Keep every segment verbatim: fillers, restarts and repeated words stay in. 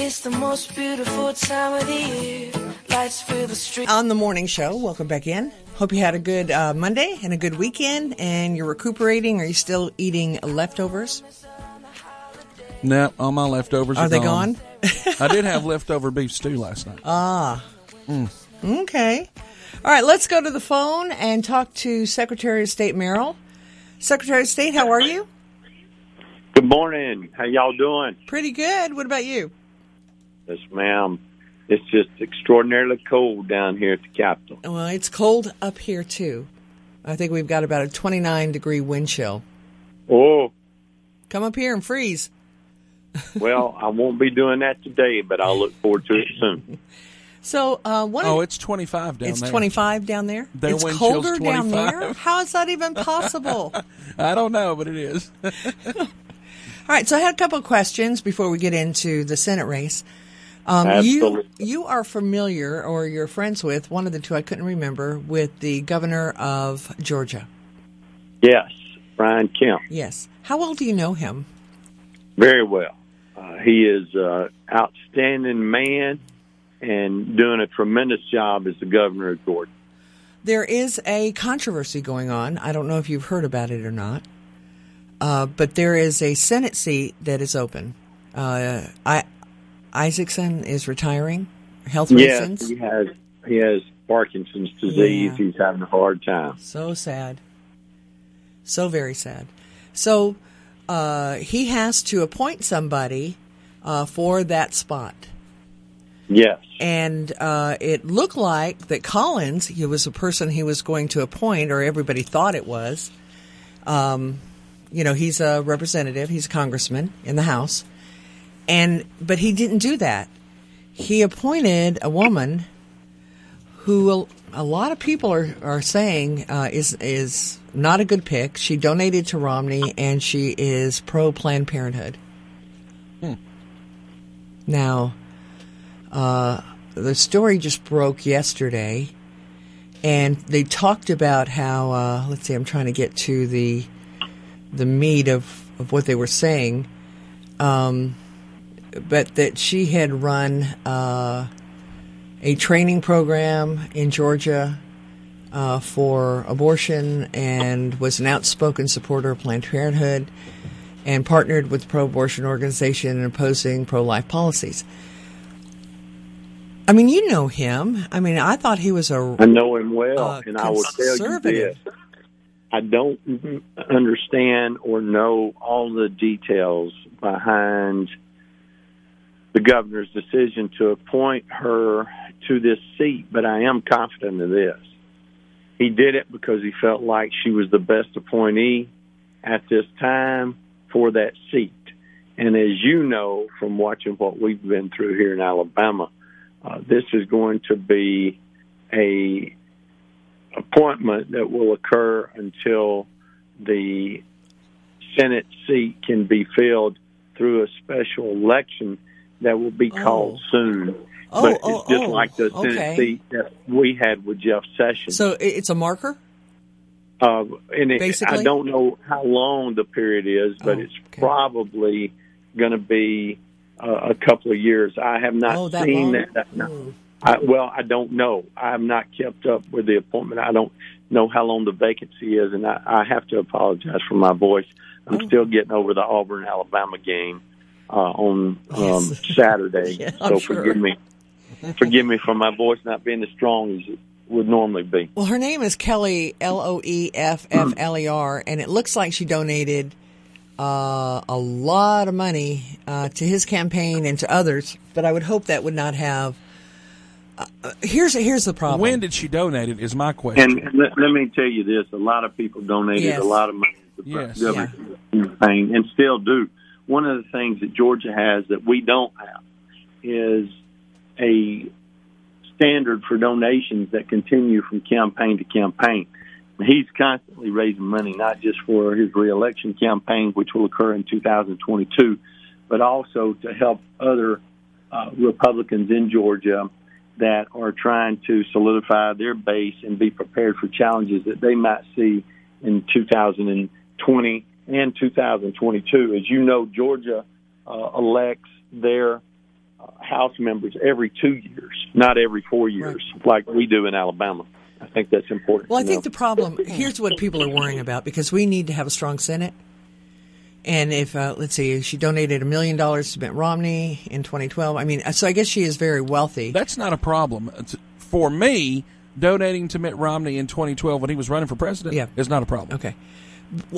It's the most beautiful time of the year. Lights fill the street. On the morning show, welcome back in. Hope you had a good uh, Monday and a good weekend, and you're recuperating. Are you still eating leftovers? No, all my leftovers are, are they gone. gone? I did have leftover beef stew last night. Ah. Mm. Okay. All right, let's go to the phone and talk to Secretary of State Merrill. Secretary of State, how are you? Good morning. How y'all doing? Pretty good. What about you? Yes, ma'am. It's just extraordinarily cold down here at the Capitol. Well, it's cold up here, too. I think we've got about a twenty-nine degree wind chill. Oh. Come up here and freeze. Well, I won't be doing that today, but I'll look forward to it soon. So, uh, what? Oh, it's twenty-five down it's there. It's twenty-five down there? Their it's colder down there? How is that even possible? I don't know, but it is. All right, so I had a couple of questions before we get into the Senate race. Um, you you are familiar, or you're friends with, one of the two, I couldn't remember, with the governor of Georgia. Yes, Brian Kemp. Yes. How well do you know him? Very well. Uh, he is an outstanding man and doing a tremendous job as the governor of Georgia. There is a controversy going on. I don't know if you've heard about it or not, uh, but there is a Senate seat that is open. Uh, I. Isaacson is retiring, health yes, reasons. Yes, he has, he has Parkinson's disease. Yeah. He's having a hard time. So sad. So very sad. So uh, he has to appoint somebody uh, for that spot. Yes. And uh, it looked like that Collins, he was the person he was going to appoint, or everybody thought it was. Um, you know, he's a representative. He's a congressman in the House. And but he didn't do that. He appointed a woman who a lot of people are, are saying uh, is is not a good pick. She donated to Romney, and she is pro Planned Parenthood. Hmm. Now, uh, the story just broke yesterday, and they talked about how. Uh, let's see, I'm trying to get to the the meat of, of what they were saying. Um, But that she had run uh, a training program in Georgia uh, for abortion and was an outspoken supporter of Planned Parenthood and partnered with pro-abortion organization in opposing pro-life policies. I mean, you know him. I mean, I thought he was a I know him well, uh, and I will tell you this. I don't understand or know all the details behind the governor's decision to appoint her to this seat, but I am confident of this. He did it because he felt like she was the best appointee at this time for that seat. And as you know from watching what we've been through here in Alabama, uh, this is going to be a appointment that will occur until the Senate seat can be filled through a special election that will be called oh. soon. Oh, but it's oh, just oh. like the Senate okay. seat that we had with Jeff Sessions. So it's a marker? Uh, and it, I don't know how long the period is, but oh, it's okay. probably going to be uh, a couple of years. I have not oh, that seen long? that. No. I, well, I don't know. I have not kept up with the appointment. I don't know how long the vacancy is, and I, I have to apologize for my voice. I'm oh. still getting over the Auburn, Alabama game. Uh, on um, yes. Saturday, yeah, so sure. forgive me, forgive me for my voice not being as strong as it would normally be. Well, her name is Kelly L O E F F L E R, and it looks like she donated uh, a lot of money uh, to his campaign and to others. But I would hope that would not have. Uh, here's here's the problem. When did she donate it? Is my question. And let, let me tell you this: a lot of people donated yes. a lot of money to the yes. yeah. campaign, and still do. one of the things that Georgia has that we don't have is a standard for donations that continue from campaign to campaign. He's constantly raising money, not just for his reelection campaign, which will occur in two thousand twenty-two, but also to help other uh, Republicans in Georgia that are trying to solidify their base and be prepared for challenges that they might see in two thousand twenty and two thousand twenty-two. As you know, Georgia uh, elects their uh, House members every two years, not every four years, right, like we do in Alabama. I think that's important. Well, I think the problem, here's what people are worrying about, because we need to have a strong Senate. And if, uh, let's see, she donated a million dollars to Mitt Romney in twenty twelve. I mean, so I guess she is very wealthy. That's not a problem. For me, donating to Mitt Romney in twenty twelve when he was running for president yeah. is not a problem. Okay.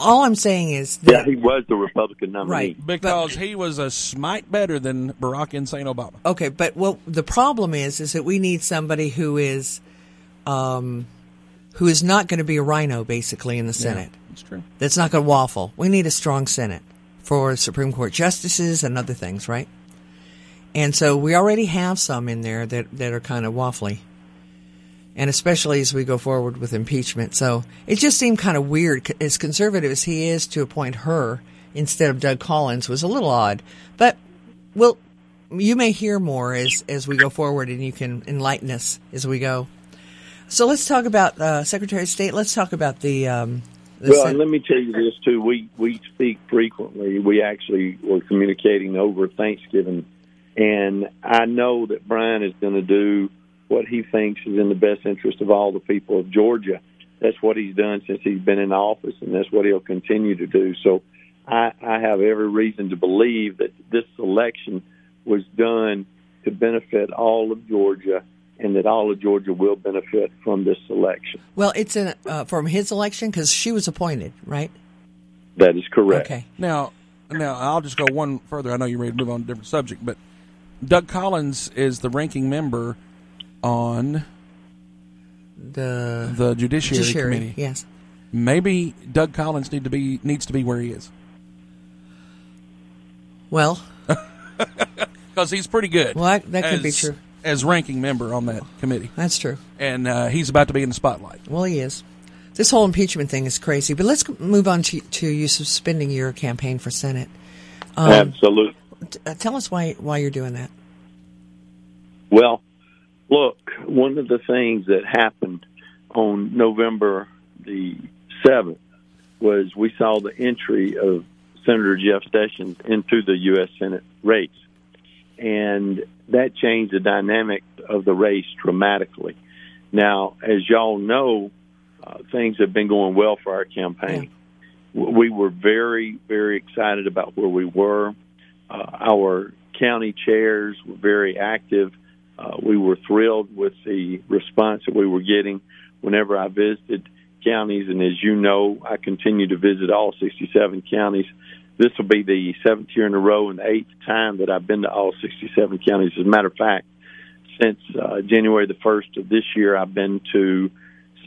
All I'm saying is that... Yeah, he was the Republican nominee. Right. Because but, he was a smite better than Barack Insane Obama. Okay, but well, the problem is, is that we need somebody who is... Um, who is not going to be a rhino, basically, in the Senate. Yeah, that's true. That's not going to waffle. We need a strong Senate for Supreme Court justices and other things, right? And so we already have some in there that, that are kind of waffly, and especially as we go forward with impeachment. So it just seemed kind of weird. As conservative as he is, to appoint her instead of Doug Collins was a little odd. But we'll, you may hear more as, as we go forward, and you can enlighten us as we go. So let's talk about uh, Secretary of State. Let's talk about the. Um, the well, Sen- and let me tell you this too. We we speak frequently. We actually were communicating over Thanksgiving, and I know that Brian is going to do what he thinks is in the best interest of all the people of Georgia. That's what he's done since he's been in office, and that's what he'll continue to do. So, I, I have every reason to believe that this election was done to benefit all of Georgia, and that all of Georgia will benefit from this election. Well, it's in, uh, from his election because she was appointed, right? That is correct. Okay. Now, now I'll just go one further. I know you're ready to move on to a different subject, but Doug Collins is the ranking member on the the Judiciary, Judiciary Committee. Yes. Maybe Doug Collins need to be needs to be where he is. Well, because he's pretty good. Well, I, that could be true. As ranking member on that committee. That's true. And uh, he's about to be in the spotlight. Well, he is. This whole impeachment thing is crazy. But let's move on to, to you suspending your campaign for Senate. Um, Absolutely. T- uh, tell us why why you're doing that. Well, look, one of the things that happened on November the seventh was we saw the entry of Senator Jeff Sessions into the U S Senate race. And that changed the dynamic of the race dramatically. Now, as y'all know, uh, things have been going well for our campaign. Yeah. We were very, very excited about where we were. Uh, our county chairs were very active. Uh, we were thrilled with the response that we were getting whenever I visited counties. And as you know, I continue to visit all sixty-seven counties. This will be the seventh year in a row and the eighth time that I've been to all sixty-seven counties. As a matter of fact, since uh, January the first of this year, I've been to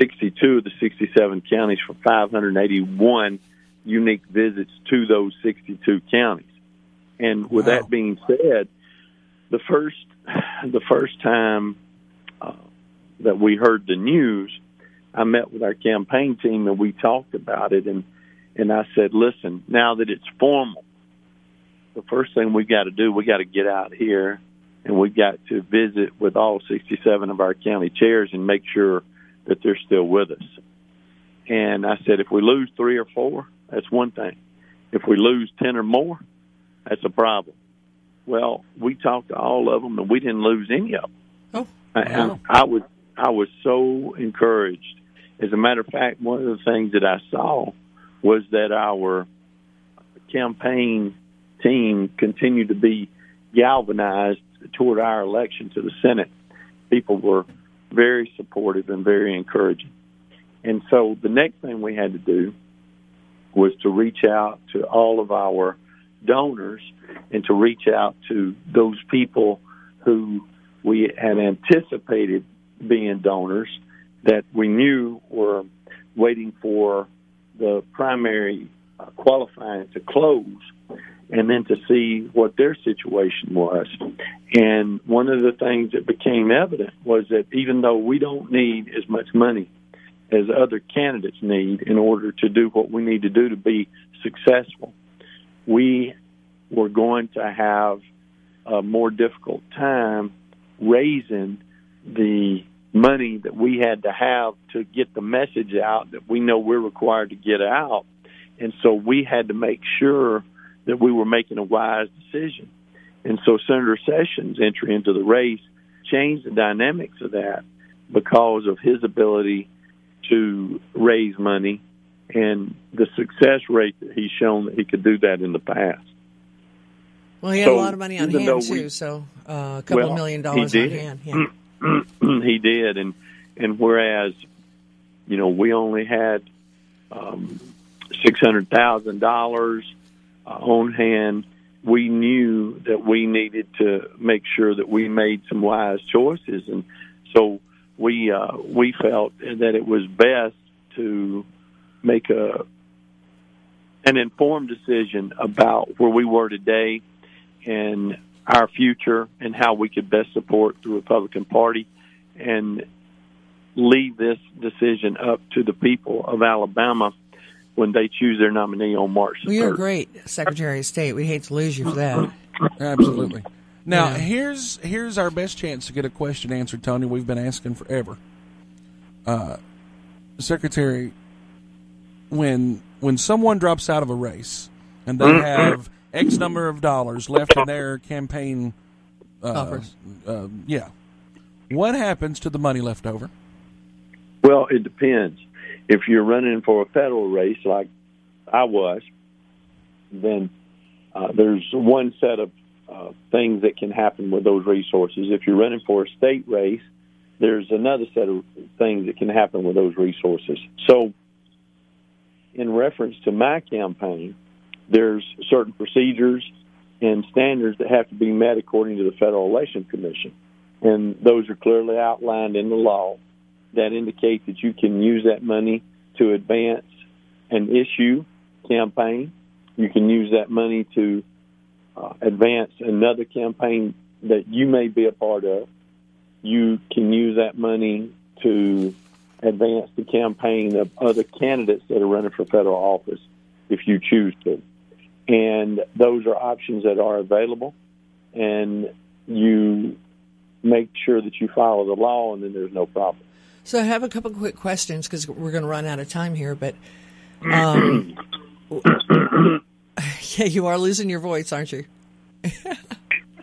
sixty-two of the sixty-seven counties for five hundred eighty-one unique visits to those sixty-two counties. And with wow. that being said, the first the first time uh, that we heard the news, I met with our campaign team and we talked about it. And And I said, listen, now that it's formal, the first thing we've got to do, we got to get out here and we've got to visit with all sixty-seven of our county chairs and make sure that they're still with us. And I said, if we lose three or four, that's one thing. If we lose ten or more, that's a problem. Well, we talked to all of them and we didn't lose any of them. Oh, wow. I, I, I was, I was so encouraged. As a matter of fact, one of the things that I saw was that our campaign team continued to be galvanized toward our election to the Senate. People were very supportive and very encouraging. And so the next thing we had to do was to reach out to all of our donors and to reach out to those people who we had anticipated being donors that we knew were waiting for the primary uh, qualifying to close, and then to see what their situation was. And one of the things that became evident was that even though we don't need as much money as other candidates need in order to do what we need to do to be successful, we were going to have a more difficult time raising the money that we had to have to get the message out that we know we're required to get out. And so we had to make sure that we were making a wise decision. And so Senator Sessions' entry into the race changed the dynamics of that because of his ability to raise money and the success rate that he's shown that he could do that in the past. Well, he had so, a lot of money on hand, we, too, so uh, a couple well, million dollars on hand. Yeah. He did, and and whereas, you know, we only had um, six hundred thousand dollars on hand, we knew that we needed to make sure that we made some wise choices. And so we uh, we felt that it was best to make a an informed decision about where we were today and our future and how we could best support the Republican Party and leave this decision up to the people of Alabama when they choose their nominee on March third. Well, you're great, Secretary of State. We hate to lose you for that. Absolutely. Now, yeah. here's here's our best chance to get a question answered, Tony. We've been asking forever. Uh, Secretary, when when someone drops out of a race and they have X number of dollars left in their campaign uh, uh, yeah, what happens to the money left over? Well, it depends. If you're running for a federal race like I was, then uh, there's one set of uh, things that can happen with those resources. If you're running for a state race, there's another set of things that can happen with those resources. So in reference to my campaign, there's certain procedures and standards that have to be met according to the Federal Election Commission, and those are clearly outlined in the law that indicate that you can use that money to advance an issue campaign. You can use that money to uh, advance another campaign that you may be a part of. You can use that money to advance the campaign of other candidates that are running for federal office if you choose to. And those are options that are available, and you make sure that you follow the law, and then there's no problem. So I have a couple of quick questions because we're going to run out of time here. But um, yeah, you are losing your voice, aren't you?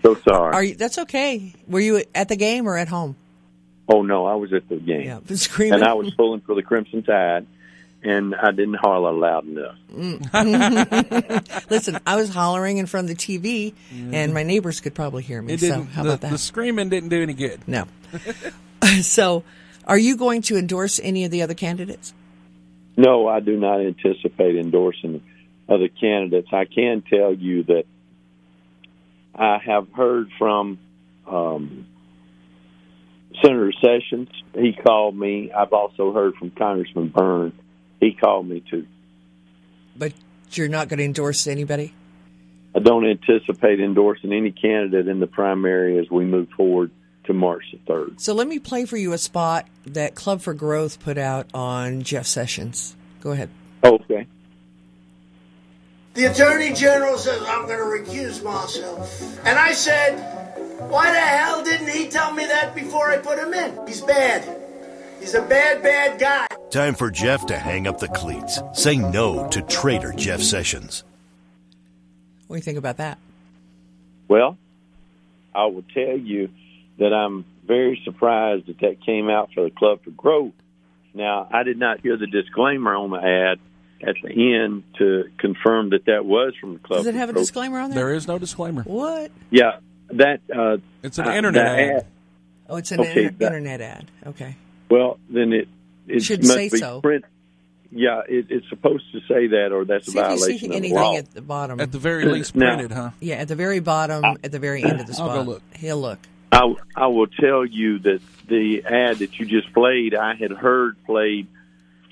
So sorry. Are you, that's okay. Were you at the game or at home? Oh no, I was at the game. Yeah, screaming. And I was pulling for the Crimson Tide, and I didn't holler loud enough. Listen, I was hollering in front of the T V, mm. and my neighbors could probably hear me. It so how the, about that? The screaming didn't do any good. No. So. Are you going to endorse any of the other candidates? No, I do not anticipate endorsing other candidates. I can tell you that I have heard from um, Senator Sessions. He called me. I've also heard from Congressman Byrne. He called me, too. But you're not going to endorse anybody? I don't anticipate endorsing any candidate in the primary as we move forward to March the third. So let me play for you a spot that Club for Growth put out on Jeff Sessions. Go ahead. Okay. The Attorney General says, I'm going to recuse myself. And I said, why the hell didn't he tell me that before I put him in? He's bad. He's a bad, bad guy. Time for Jeff to hang up the cleats. Say no to traitor Jeff Sessions. What do you think about that? Well, I will tell you that I'm very surprised that that came out for the Club for Growth. Now, I did not hear the disclaimer on the ad at the end to confirm that that was from the Club for Growth. Does it have a disclaimer on there? There is no disclaimer. What? Yeah, that uh, it's an uh, internet ad. ad. Oh, it's an okay, inter- that, internet ad. Okay. Well, then it it should must say be so. Print. Yeah, it, it's supposed to say that, or that's see a violation if you see of anything the law. At the bottom, at the very least, printed, now, huh? Yeah, at the very bottom, I, at the very end of the spot. I'll go look. He'll look. I, I will tell you that the ad that you just played, I had heard played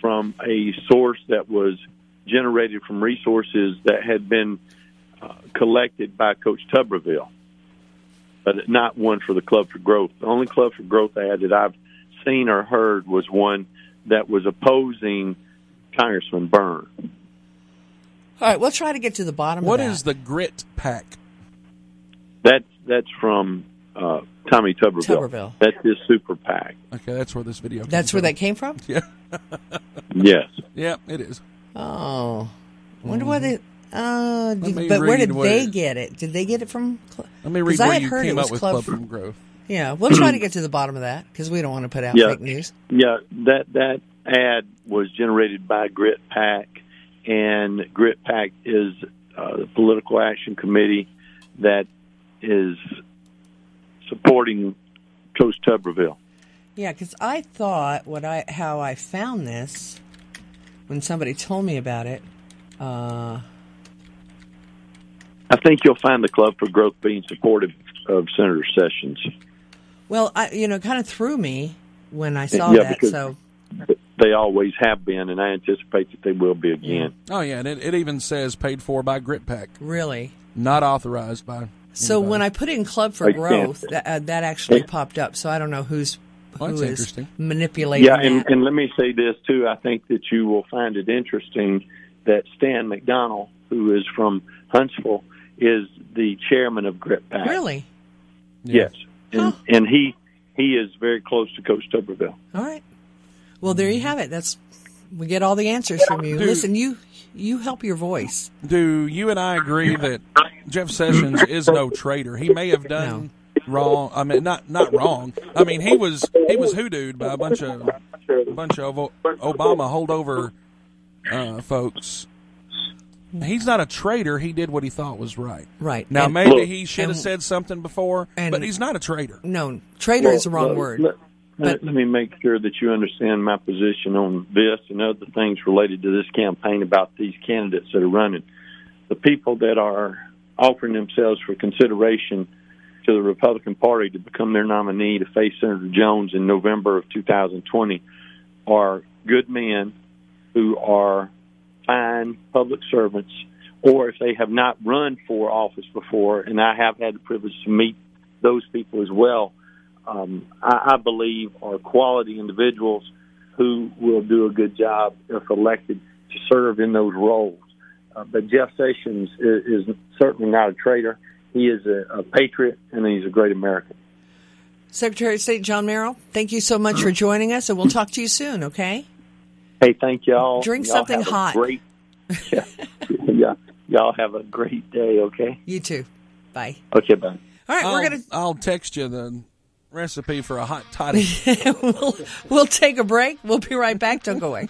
from a source that was generated from resources that had been uh, collected by Coach Tuberville, but not one for the Club for Growth. The only Club for Growth ad that I've seen or heard was one that was opposing Congressman Byrne. All right, we'll try to get to the bottom what of that. What is the Grit P A C? That's, that's from uh, Tommy Tuberville. Tuberville. That's his super P A C. Okay, that's where this video came That's from. Where that came from? Yeah. Yes. Yeah, it is. Oh. I wonder mm-hmm. what it... Uh, do, but where did where, they get it? Did they get it from... Let me read where you came up with Club for Growth. Yeah, we'll try to get to the bottom of that because we don't want to put out yeah. fake news. Yeah, that, that ad was generated by Grit P A C, and Grit P A C is uh, the political action committee that is supporting Coach Tuberville. Yeah, because I thought what I how I found this when somebody told me about it. Uh, I think you'll find the Club for Growth being supportive of Senator Sessions. Well, I, you know, it kind of threw me when I saw yeah, that. So they always have been, and I anticipate that they will be again. Oh, yeah, and it, it even says paid for by Grit P A C. Really? Not authorized by anybody. So when I put in Club for Growth, that, uh, that actually yeah. popped up, so I don't know who's well, who is manipulating yeah, and, that. And let me say this, too. I think that you will find it interesting that Stan McDonald, who is from Huntsville, is the chairman of Grit P A C. Really? Yes. yes. And, huh. and he he is very close to Coach Tuberville. All right. Well, there you have it. That's we get all the answers from you. Do, Listen, you you help your voice. Do you and I agree that Jeff Sessions is no traitor? He may have done no. wrong. I mean, not not wrong. I mean, he was he was hoodooed by a bunch of a bunch of Obama holdover uh, folks. He's not a traitor. He did what he thought was right. Right. Now, and, maybe he should and, have said something before, and, but he's not a traitor. No, traitor well, is the wrong let, word. Let, but, let me make sure that you understand my position on this and other things related to this campaign about these candidates that are running. The people that are offering themselves for consideration to the Republican Party to become their nominee to face Senator Jones in November of two thousand twenty are good men who are fine public servants, or if they have not run for office before, and I have had the privilege to meet those people as well, um, I, I believe are quality individuals who will do a good job if elected to serve in those roles. Uh, but Jeff Sessions is, is certainly not a traitor. He is a, a patriot, and he's a great American. Secretary of State John Merrill, thank you so much for joining us, and we'll talk to you soon, okay? Hey, thank y'all. Drink y'all something hot. Great, yeah, yeah, y'all have a great day, okay? You too. Bye. Okay, bye. All right, I'll, we're gonna. I'll text you the recipe for a hot toddy. we'll, we'll take a break. We'll be right back. Don't go away.